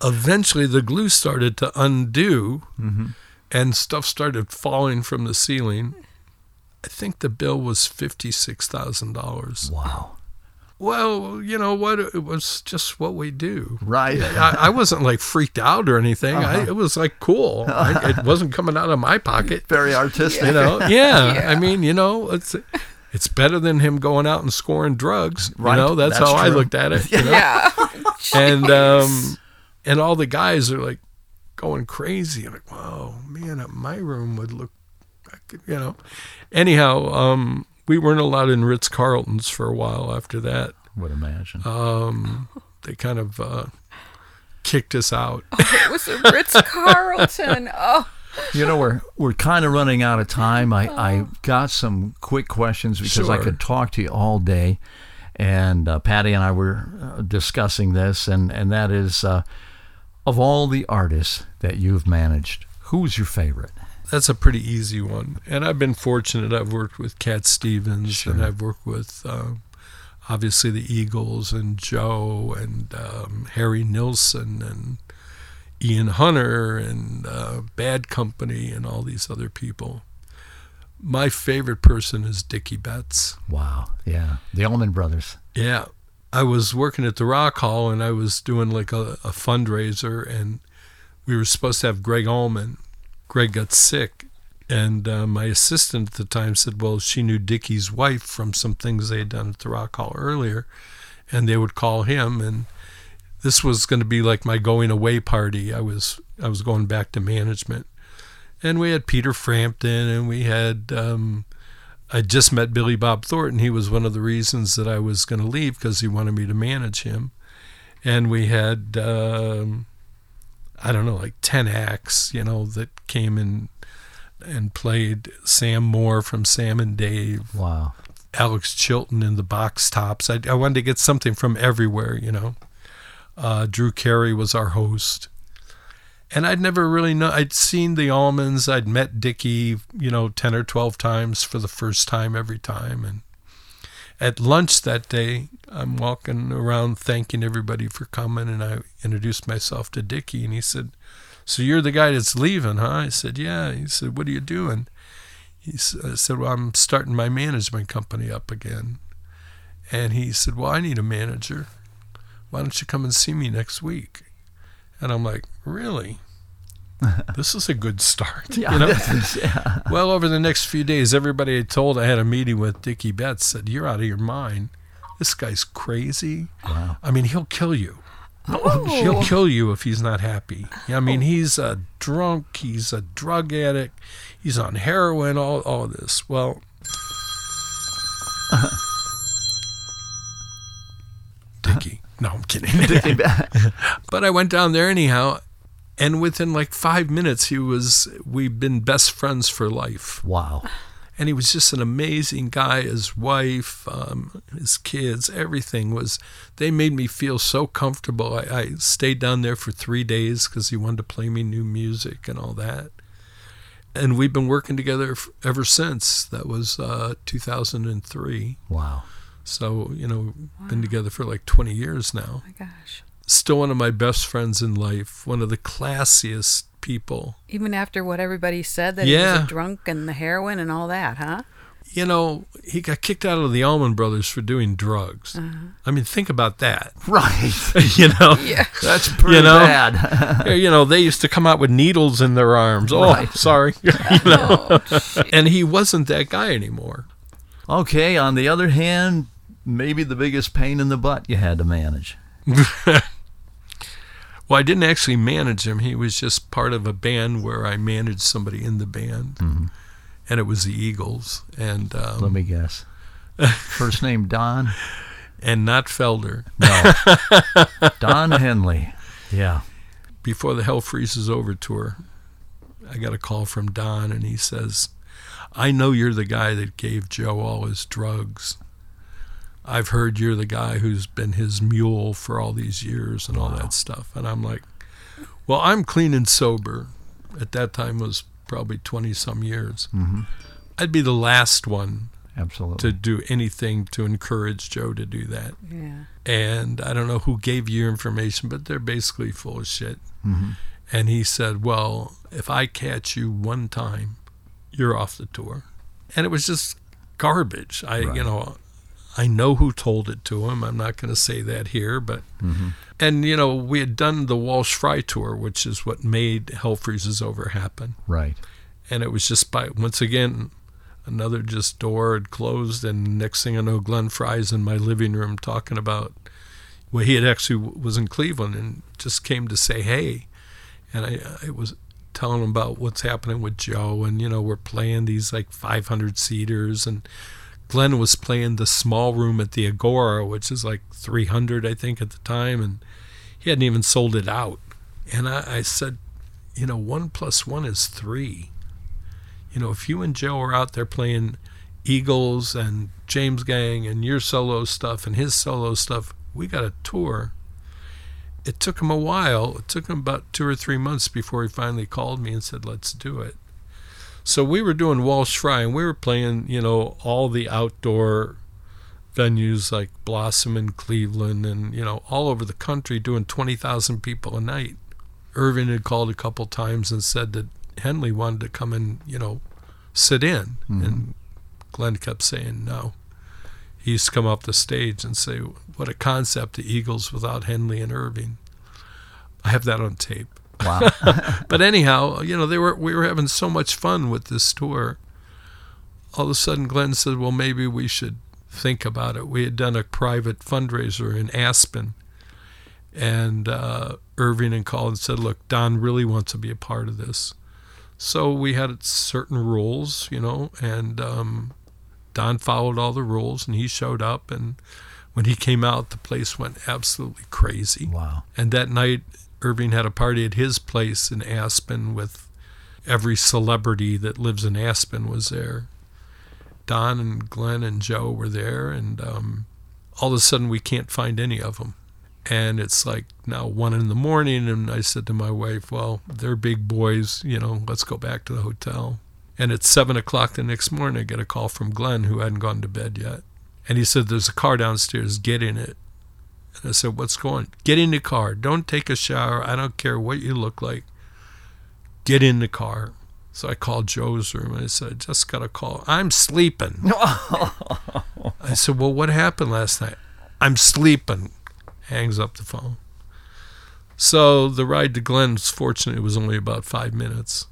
Eventually the glue started to undo, mm-hmm. and stuff started falling from the ceiling. I think the bill was $56,000. Wow. Well, you know what? It was just what we do. Right. I wasn't freaked out or anything. Uh-huh. It was cool. It wasn't coming out of my pocket. Very artistic. You know? Yeah. I mean, you know, it's better than him going out and scoring drugs. Right. You know, that's how true. I looked at it. You know? Yeah. And all the guys are going crazy. I'm like, wow, man, my room would look, you know. Anyhow, we weren't allowed in Ritz-Carltons for a while after that. Would imagine. They kind of kicked us out. Oh, it was a Ritz-Carlton. Oh. You know, we're kind of running out of time. I got some quick questions because I could talk to you all day. And Patty and I were discussing this, and that is, of all the artists that you've managed, who's your favorite? That's a pretty easy one. And I've been fortunate. I've worked with Cat Stevens, sure. and I've worked with, obviously, the Eagles and Joe and Harry Nilsson and Ian Hunter and Bad Company and all these other people. My favorite person is Dickey Betts. Wow, yeah. The Allman Brothers. Yeah. I was working at the Rock Hall, and I was doing like a fundraiser, and we were supposed to have Greg Allman. Greg got sick, and my assistant at the time said, well, she knew Dickey's wife from some things they had done at the Rock Hall earlier, and they would call him, and this was going to be like my going away party. I was going back to management. And we had Peter Frampton, and we had, I just met Billy Bob Thornton. He was one of the reasons that I was going to leave, because he wanted me to manage him. And we had, I don't know, like 10 acts, you know, that came in and played. Sam Moore from Sam and Dave. Wow. Alex Chilton in the Box Tops. I wanted to get something from everywhere, you know. Drew Carey was our host. And I'd never really known. I'd seen the Allmans. I'd met Dickey, you know, 10 or 12 times for the first time every time. And at lunch that day, I'm walking around thanking everybody for coming, and I introduced myself to Dickey, and he said, so you're the guy that's leaving, huh? I said, yeah. He said, what are you doing? I said, well, I'm starting my management company up again. And he said, well, I need a manager. Why don't you come and see me next week? And I'm like, really? This is a good start. Yeah, you know? Yeah. Well, over the next few days, everybody I told I had a meeting with Dickey Betts said, you're out of your mind. This guy's crazy. Wow. I mean, he'll kill you. Ooh. He'll kill you if he's not happy. I mean, he's a drunk. He's a drug addict. He's on heroin, all this. Well, Dickey. No, I'm kidding. But I went down there anyhow, and within like 5 minutes, we've been best friends for life. Wow. And he was just an amazing guy. His wife, his kids, everything was, they made me feel so comfortable. I stayed down there for 3 days because he wanted to play me new music and all that. And we've been working together ever since. That was 2003. Wow. So, you know, wow. Been together for like 20 years now. Oh, my gosh. Still one of my best friends in life, one of the classiest people. Even after what everybody said, that he was a drunk and the heroin and all that, huh? You know, he got kicked out of the Allman Brothers for doing drugs. Uh-huh. I mean, think about that. Right. You know? Yeah. That's pretty bad. You know, they used to come out with needles in their arms. Right. Oh, sorry. You know? Oh, and he wasn't that guy anymore. Okay, on the other hand, maybe the biggest pain in the butt you had to manage. Well, I didn't actually manage him. He was just part of a band where I managed somebody in the band, mm-hmm. and it was the Eagles. And let me guess. First name Don? And not Felder. No. Don Henley. Yeah. Before the Hell Freezes Over tour, I got a call from Don, and he says, I know you're the guy that gave Joe all his drugs. I've heard you're the guy who's been his mule for all these years and all that stuff. And I'm like, well, I'm clean and sober. At that time was probably 20-some years. Mm-hmm. I'd be the last one to do anything to encourage Joe to do that. Yeah. And I don't know who gave you information, but they're basically full of shit. Mm-hmm. And he said, well, if I catch you one time, you're off the tour. And it was just garbage. I know who told it to him. I'm not going to say that here, but mm-hmm. And you know, we had done the Walsh Fry tour, which is what made Hell Freezes Over happen. Right. And it was just by, once again, another just door had closed, and next thing I know, Glenn Fry's in my living room talking about, well, he had actually was in Cleveland and just came to say hey, and I was telling him about what's happening with Joe, and you know, we're playing these like 500-seaters, and Glenn was playing the small room at the Agora, which is like 300 I think at the time, and he hadn't even sold it out. And I said, you know, 1+1 is 3. You know, if you and Joe are out there playing Eagles and James Gang and your solo stuff and his solo stuff, we got a tour. It took him a while. It took him about 2 or 3 months before he finally called me and said, let's do it. So we were doing Walsh Fry, and we were playing, you know, all the outdoor venues like Blossom in Cleveland and, you know, all over the country, doing 20,000 people a night. Irving had called a couple times and said that Henley wanted to come and, you know, sit in. Mm-hmm. And Glenn kept saying no. He used to come off the stage and say, what a concept, the Eagles without Henley and Irving. I have that on tape. Wow. But anyhow, you know, we were having so much fun with this tour. All of a sudden, Glenn said, well, maybe we should think about it. We had done a private fundraiser in Aspen, and Irving and Collins said, look, Don really wants to be a part of this. So we had certain rules, you know, and Don followed all the rules, and he showed up, and when he came out, the place went absolutely crazy. Wow. And that night, Irving had a party at his place in Aspen with every celebrity that lives in Aspen was there. Don and Glenn and Joe were there, and all of a sudden we can't find any of them. And it's like now 1 a.m, and I said to my wife, well, they're big boys, you know, let's go back to the hotel. And at 7:00 the next morning, I get a call from Glenn, who hadn't gone to bed yet. And he said, there's a car downstairs, get in it. And I said, what's going on? Get in the car. Don't take a shower. I don't care what you look like. Get in the car. So I called Joe's room, and I said, I just got a call. I'm sleeping. I said, well, what happened last night? I'm sleeping. Hangs up the phone. So the ride to Glenn's, fortunately, was only about 5 minutes.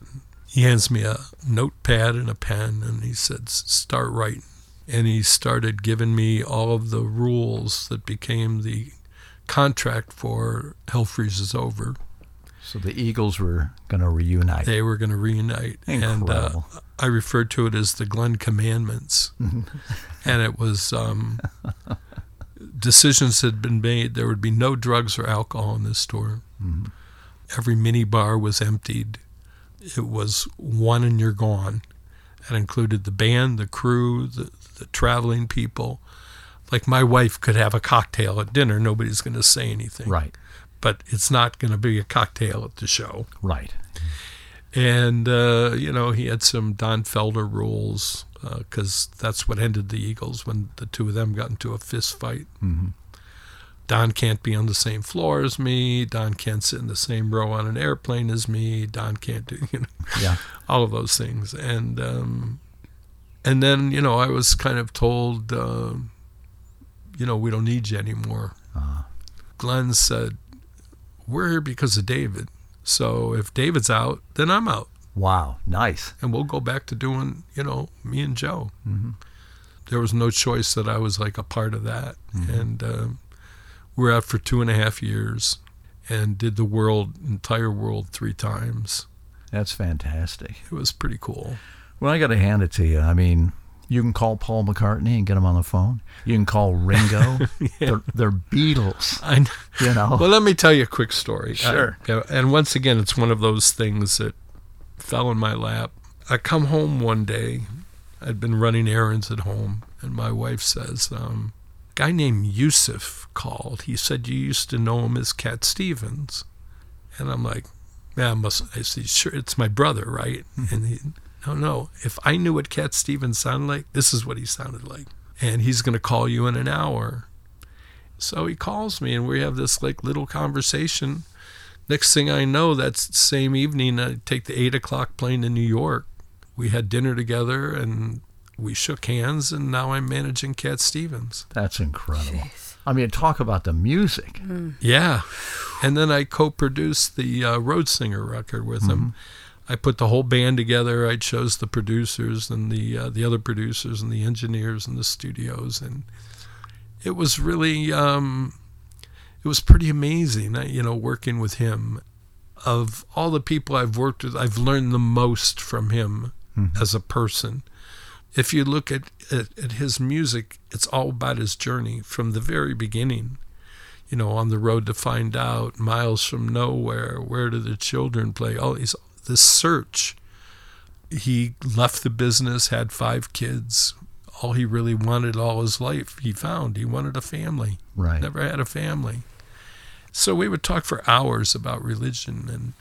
He hands me a notepad and a pen, and he said, start writing. And he started giving me all of the rules that became the contract for Hell Freezes Over. So the Eagles were going to reunite. They were going to reunite. Incredible. And I referred to it as the Glenn Commandments. And it was decisions had been made. There would be no drugs or alcohol in this tour. Mm-hmm. Every mini bar was emptied. It was one and you're gone. That included the band, the crew, the traveling people. Like my wife could have a cocktail at dinner. Nobody's going to say anything. Right. But it's not going to be a cocktail at the show. Right. And, you know, he had some Don Felder rules because that's what ended the Eagles when the two of them got into a fist fight. Mm-hmm. Don can't be on the same floor as me. Don can't sit in the same row on an airplane as me. Don can't do, you know, all of those things. And then, you know, I was kind of told, you know, we don't need you anymore. Uh-huh. Glenn said, we're here because of David. So if David's out, then I'm out. Wow, nice. And we'll go back to doing, you know, me and Joe. Mm-hmm. There was no choice that I was like a part of that. Mm-hmm. And we were out for 2.5 years and did the entire world 3 times. That's fantastic. It was pretty cool. Well, I got to hand it to you. I mean, you can call Paul McCartney and get him on the phone. You can call Ringo. They're Beatles. I know. You know. Well, let me tell you a quick story. Sure. And once again, it's one of those things that fell in my lap. I come home one day. I'd been running errands at home, and my wife says, guy named Yusuf called. He said you used to know him as Cat Stevens. And I'm like, yeah, I said, sure, it's my brother, right? And he, no, if I knew what Cat Stevens sounded like, this is what he sounded like. And he's going to call you in an hour. So he calls me, and we have this like little conversation. Next thing I know, that same evening, I take the 8:00 plane to New York. We had dinner together, and we shook hands, and now I'm managing Cat Stevens. That's incredible. Jeez. I mean, talk about the music. Mm. Yeah. And then I co-produced the Road Singer record with him. I put the whole band together. I chose the producers and the other producers and the engineers and the studios. And it was really, it was pretty amazing, you know, working with him. Of all the people I've worked with, I've learned the most from him as a person. If you look at his music, it's all about his journey from the very beginning. You know, On the Road to Find Out, Miles from Nowhere, Where Do the Children Play? All these, this search. He left the business, had 5 kids, all he really wanted all his life, he found. He wanted a family. Right. Never had a family. So we would talk for hours about religion. And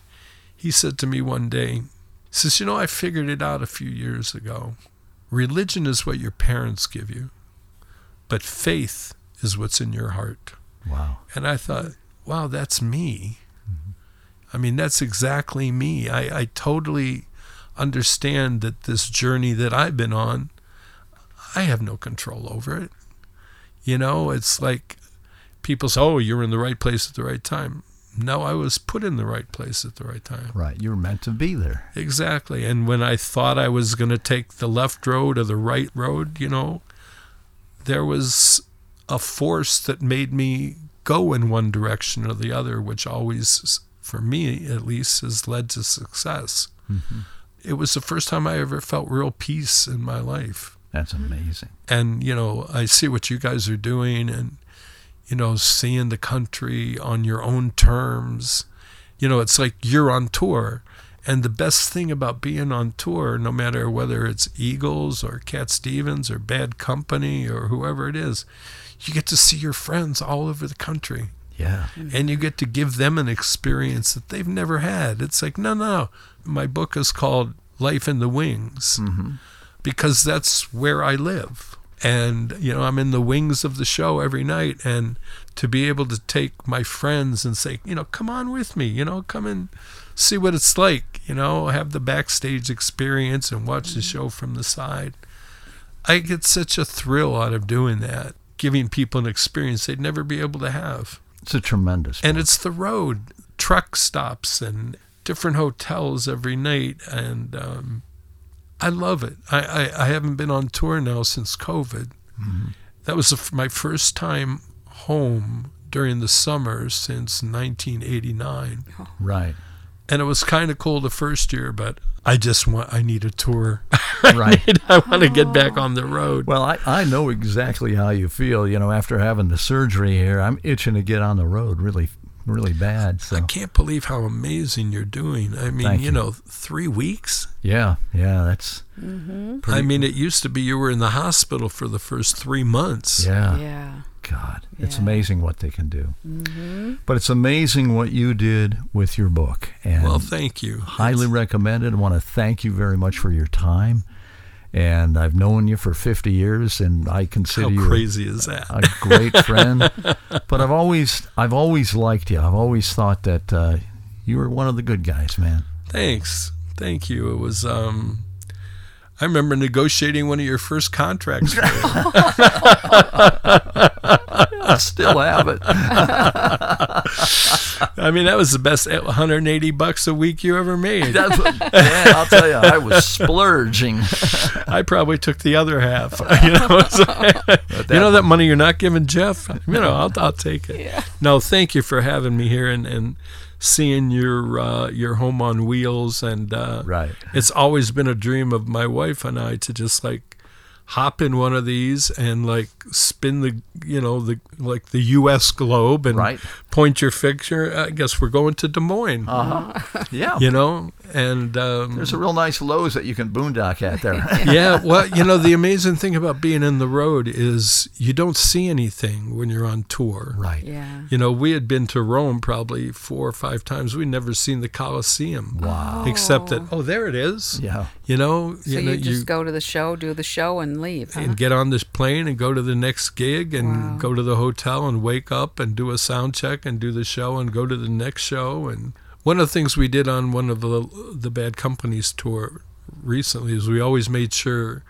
he said to me one day, says, you know, I figured it out a few years ago. Religion is what your parents give you, but faith is what's in your heart. Wow. And I thought, wow, that's me. Mm-hmm. I mean, that's exactly me. I totally understand that this journey that I've been on, I have no control over it. You know, it's like people say, oh, you're in the right place at the right time. No, I was put in the right place at the right time. Right. You were meant to be there. Exactly. And when I thought I was going to take the left road or the right road, you know, there was a force that made me go in one direction or the other, which always, for me at least, has led to success. Mm-hmm. It was the first time I ever felt real peace in my life. That's amazing. And, you know, I see what you guys are doing and, you know, seeing the country on your own terms. You know, it's like you're on tour. And the best thing about being on tour, no matter whether it's Eagles or Cat Stevens or Bad Company or whoever it is, you get to see your friends all over the country. Yeah. And you get to give them an experience that they've never had. It's like, no. My book is called Life in the Wings, mm-hmm. because that's where I live. And, you know, I'm in the wings of the show every night. And to be able to take my friends and say, you know, come on with me, you know, come and see what it's like, you know, have the backstage experience and watch the show from the side. I get such a thrill out of doing that, giving people an experience they'd never be able to have. It's a tremendous point. And it's the road, truck stops and different hotels every night. And, I love it. I haven't been on tour now since COVID. Mm-hmm. That was my first time home during the summer since 1989. Right. And it was kind of cool the first year, but I need a tour. Right. I want to get back on the road. Well, I know exactly how you feel. You know, after having the surgery here, I'm itching to get on the road really, really bad. So. I can't believe how amazing you're doing. I mean, you know, 3 weeks? Yeah, that's mm-hmm. pretty... I mean, it used to be you were in the hospital for the first 3 months. Yeah. God, yeah. It's amazing what they can do. Mm-hmm. But it's amazing what you did with your book. And well, thank you. Highly recommended. I want to thank you very much for your time. And I've known you for 50 years, and I consider you a great friend. But I've always liked you. I've always thought that you were one of the good guys, man. Thanks. Thank you. It was, I remember negotiating one of your first contracts. I still have it. I mean, that was the best $180 a week you ever made. Yeah, I'll tell you, I was splurging. I probably took the other half. You know, that money you're not giving Jeff? You know, I'll take it. Yeah. No, thank you for having me here and seeing your home on wheels. And right. It's always been a dream of my wife and I to just like hop in one of these and like spin the U.S. globe and right. point your picture. I guess we're going to Des Moines. Uh-huh. Yeah. You know, and there's a real nice Lowe's that you can boondock at there. Yeah. Well, you know, the amazing thing about being in the road is you don't see anything when you're on tour. Right. Yeah. You know, we had been to Rome probably 4 or 5 times. We'd never seen the Colosseum. Wow. Except that, oh, there it is. Yeah. You know. So you just go to the show, do the show, and leave, huh? And get on this plane and go to the next gig and wow. go to the hotel and wake up and do a sound check and do the show and go to the next show. And one of the things we did on one of the Bad Company's tour recently is we always made sure,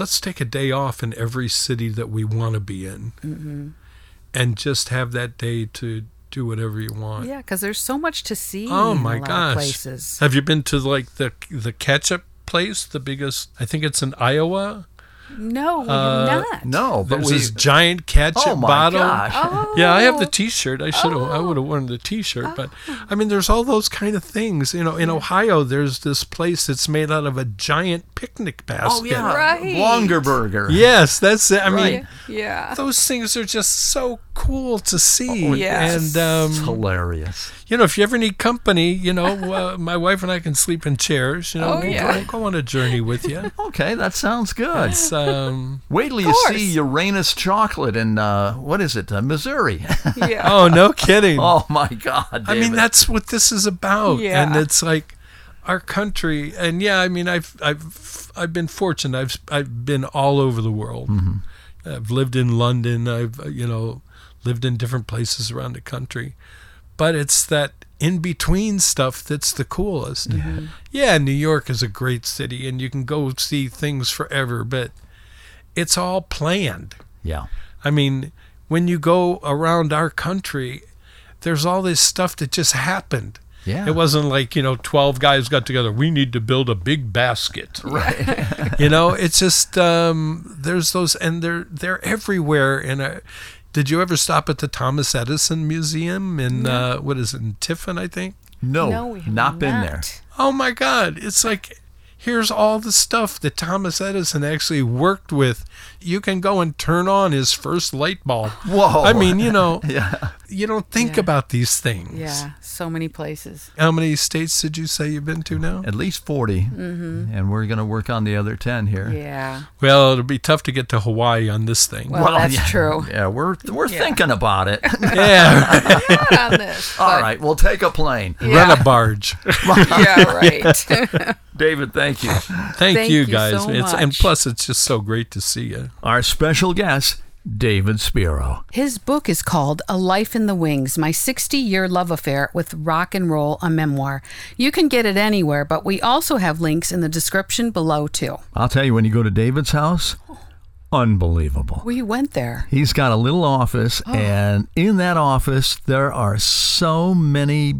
let's take a day off in every city that we want to be in mm-hmm. and just have that day to do whatever you want. Yeah, because there's so much to see. Oh my in a lot gosh! Of places. Have you been to like the ketchup place, the biggest? I think it's in Iowa. No, you're not. No, but there's this giant ketchup bottle. Gosh. Oh. Yeah, I have the T-shirt. I would have worn the T-shirt, but I mean, there's all those kind of things. You know, in Ohio, there's this place that's made out of a giant picnic basket. Oh yeah, right. Longaberger. Yes, that's it. I mean, yeah. Those things are just so cool to see. Oh, yes. And it's hilarious. You know, if you ever need company, you know, my wife and I can sleep in chairs. You know, we'll go on a journey with you. Okay, that sounds good. Wait till you see Uranus Chocolate in, what is it, Missouri. Yeah. Oh, no kidding. Oh, my God, David. I mean, that's what this is about. Yeah. And it's like our country. And, yeah, I mean, I've been fortunate. I've been all over the world. Mm-hmm. I've lived in London. I've, you know, lived in different places around the country. But it's that in-between stuff that's the coolest. Mm-hmm. Yeah, New York is a great city, and you can go see things forever, but it's all planned. Yeah. I mean, when you go around our country, there's all this stuff that just happened. Yeah. It wasn't like, you know, 12 guys got together, we need to build a big basket. Right. You know, it's just, there's those, and they're everywhere. And did you ever stop at the Thomas Edison Museum in, what is it, in Tiffin, I think? No, we have not been there. Oh, my God. It's like, here's all the stuff that Thomas Edison actually worked with. You can go and turn on his first light bulb. Whoa. I mean, you know, you don't think about these things. Yeah, so many places. How many states did you say you've been to now? At least 40, mm-hmm. and we're going to work on the other 10 here. Yeah. Well, it'll be tough to get to Hawaii on this thing. Well, that's true. Yeah, we're thinking about it. Yeah. Right. Not on this, but... All right, we'll take a plane. Yeah. Rent a barge. Yeah, right. David, thank you. Thank you, guys. So and plus, it's just so great to see you. Our special guest, David Spero. His book is called A Life in the Wings, My 60-Year Love Affair with Rock and Roll, a Memoir. You can get it anywhere, but we also have links in the description below, too. I'll tell you, when you go to David's house... Unbelievable. We went there. He's got a little office, and in that office, there are so many,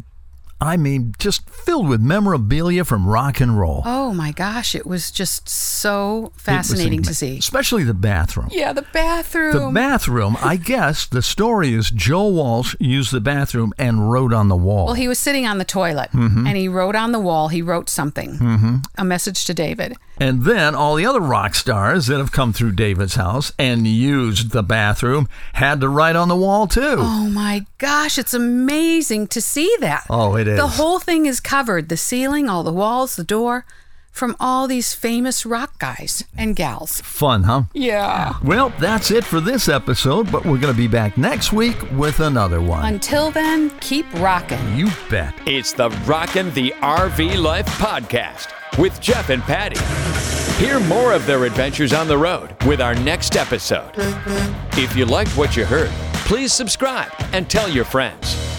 I mean, just filled with memorabilia from rock and roll. Oh, my gosh. It was just so fascinating to see. Especially the bathroom. Yeah, the bathroom. The bathroom. I guess the story is Joe Walsh used the bathroom and wrote on the wall. Well, he was sitting on the toilet, mm-hmm. and he wrote on the wall. He wrote something, mm-hmm. a message to David. And then all the other rock stars that have come through David's house and used the bathroom had to write on the wall, too. Oh, my gosh. It's amazing to see that. Oh, it is. The whole thing is covered. The ceiling, all the walls, the door, from all these famous rock guys and gals. Fun, huh? Yeah. Well, that's it for this episode, but we're going to be back next week with another one. Until then, keep rocking. You bet. It's the Rockin' the RV Life podcast with Jeff and Patty. Hear more of their adventures on the road with our next episode. If you liked what you heard, please subscribe and tell your friends.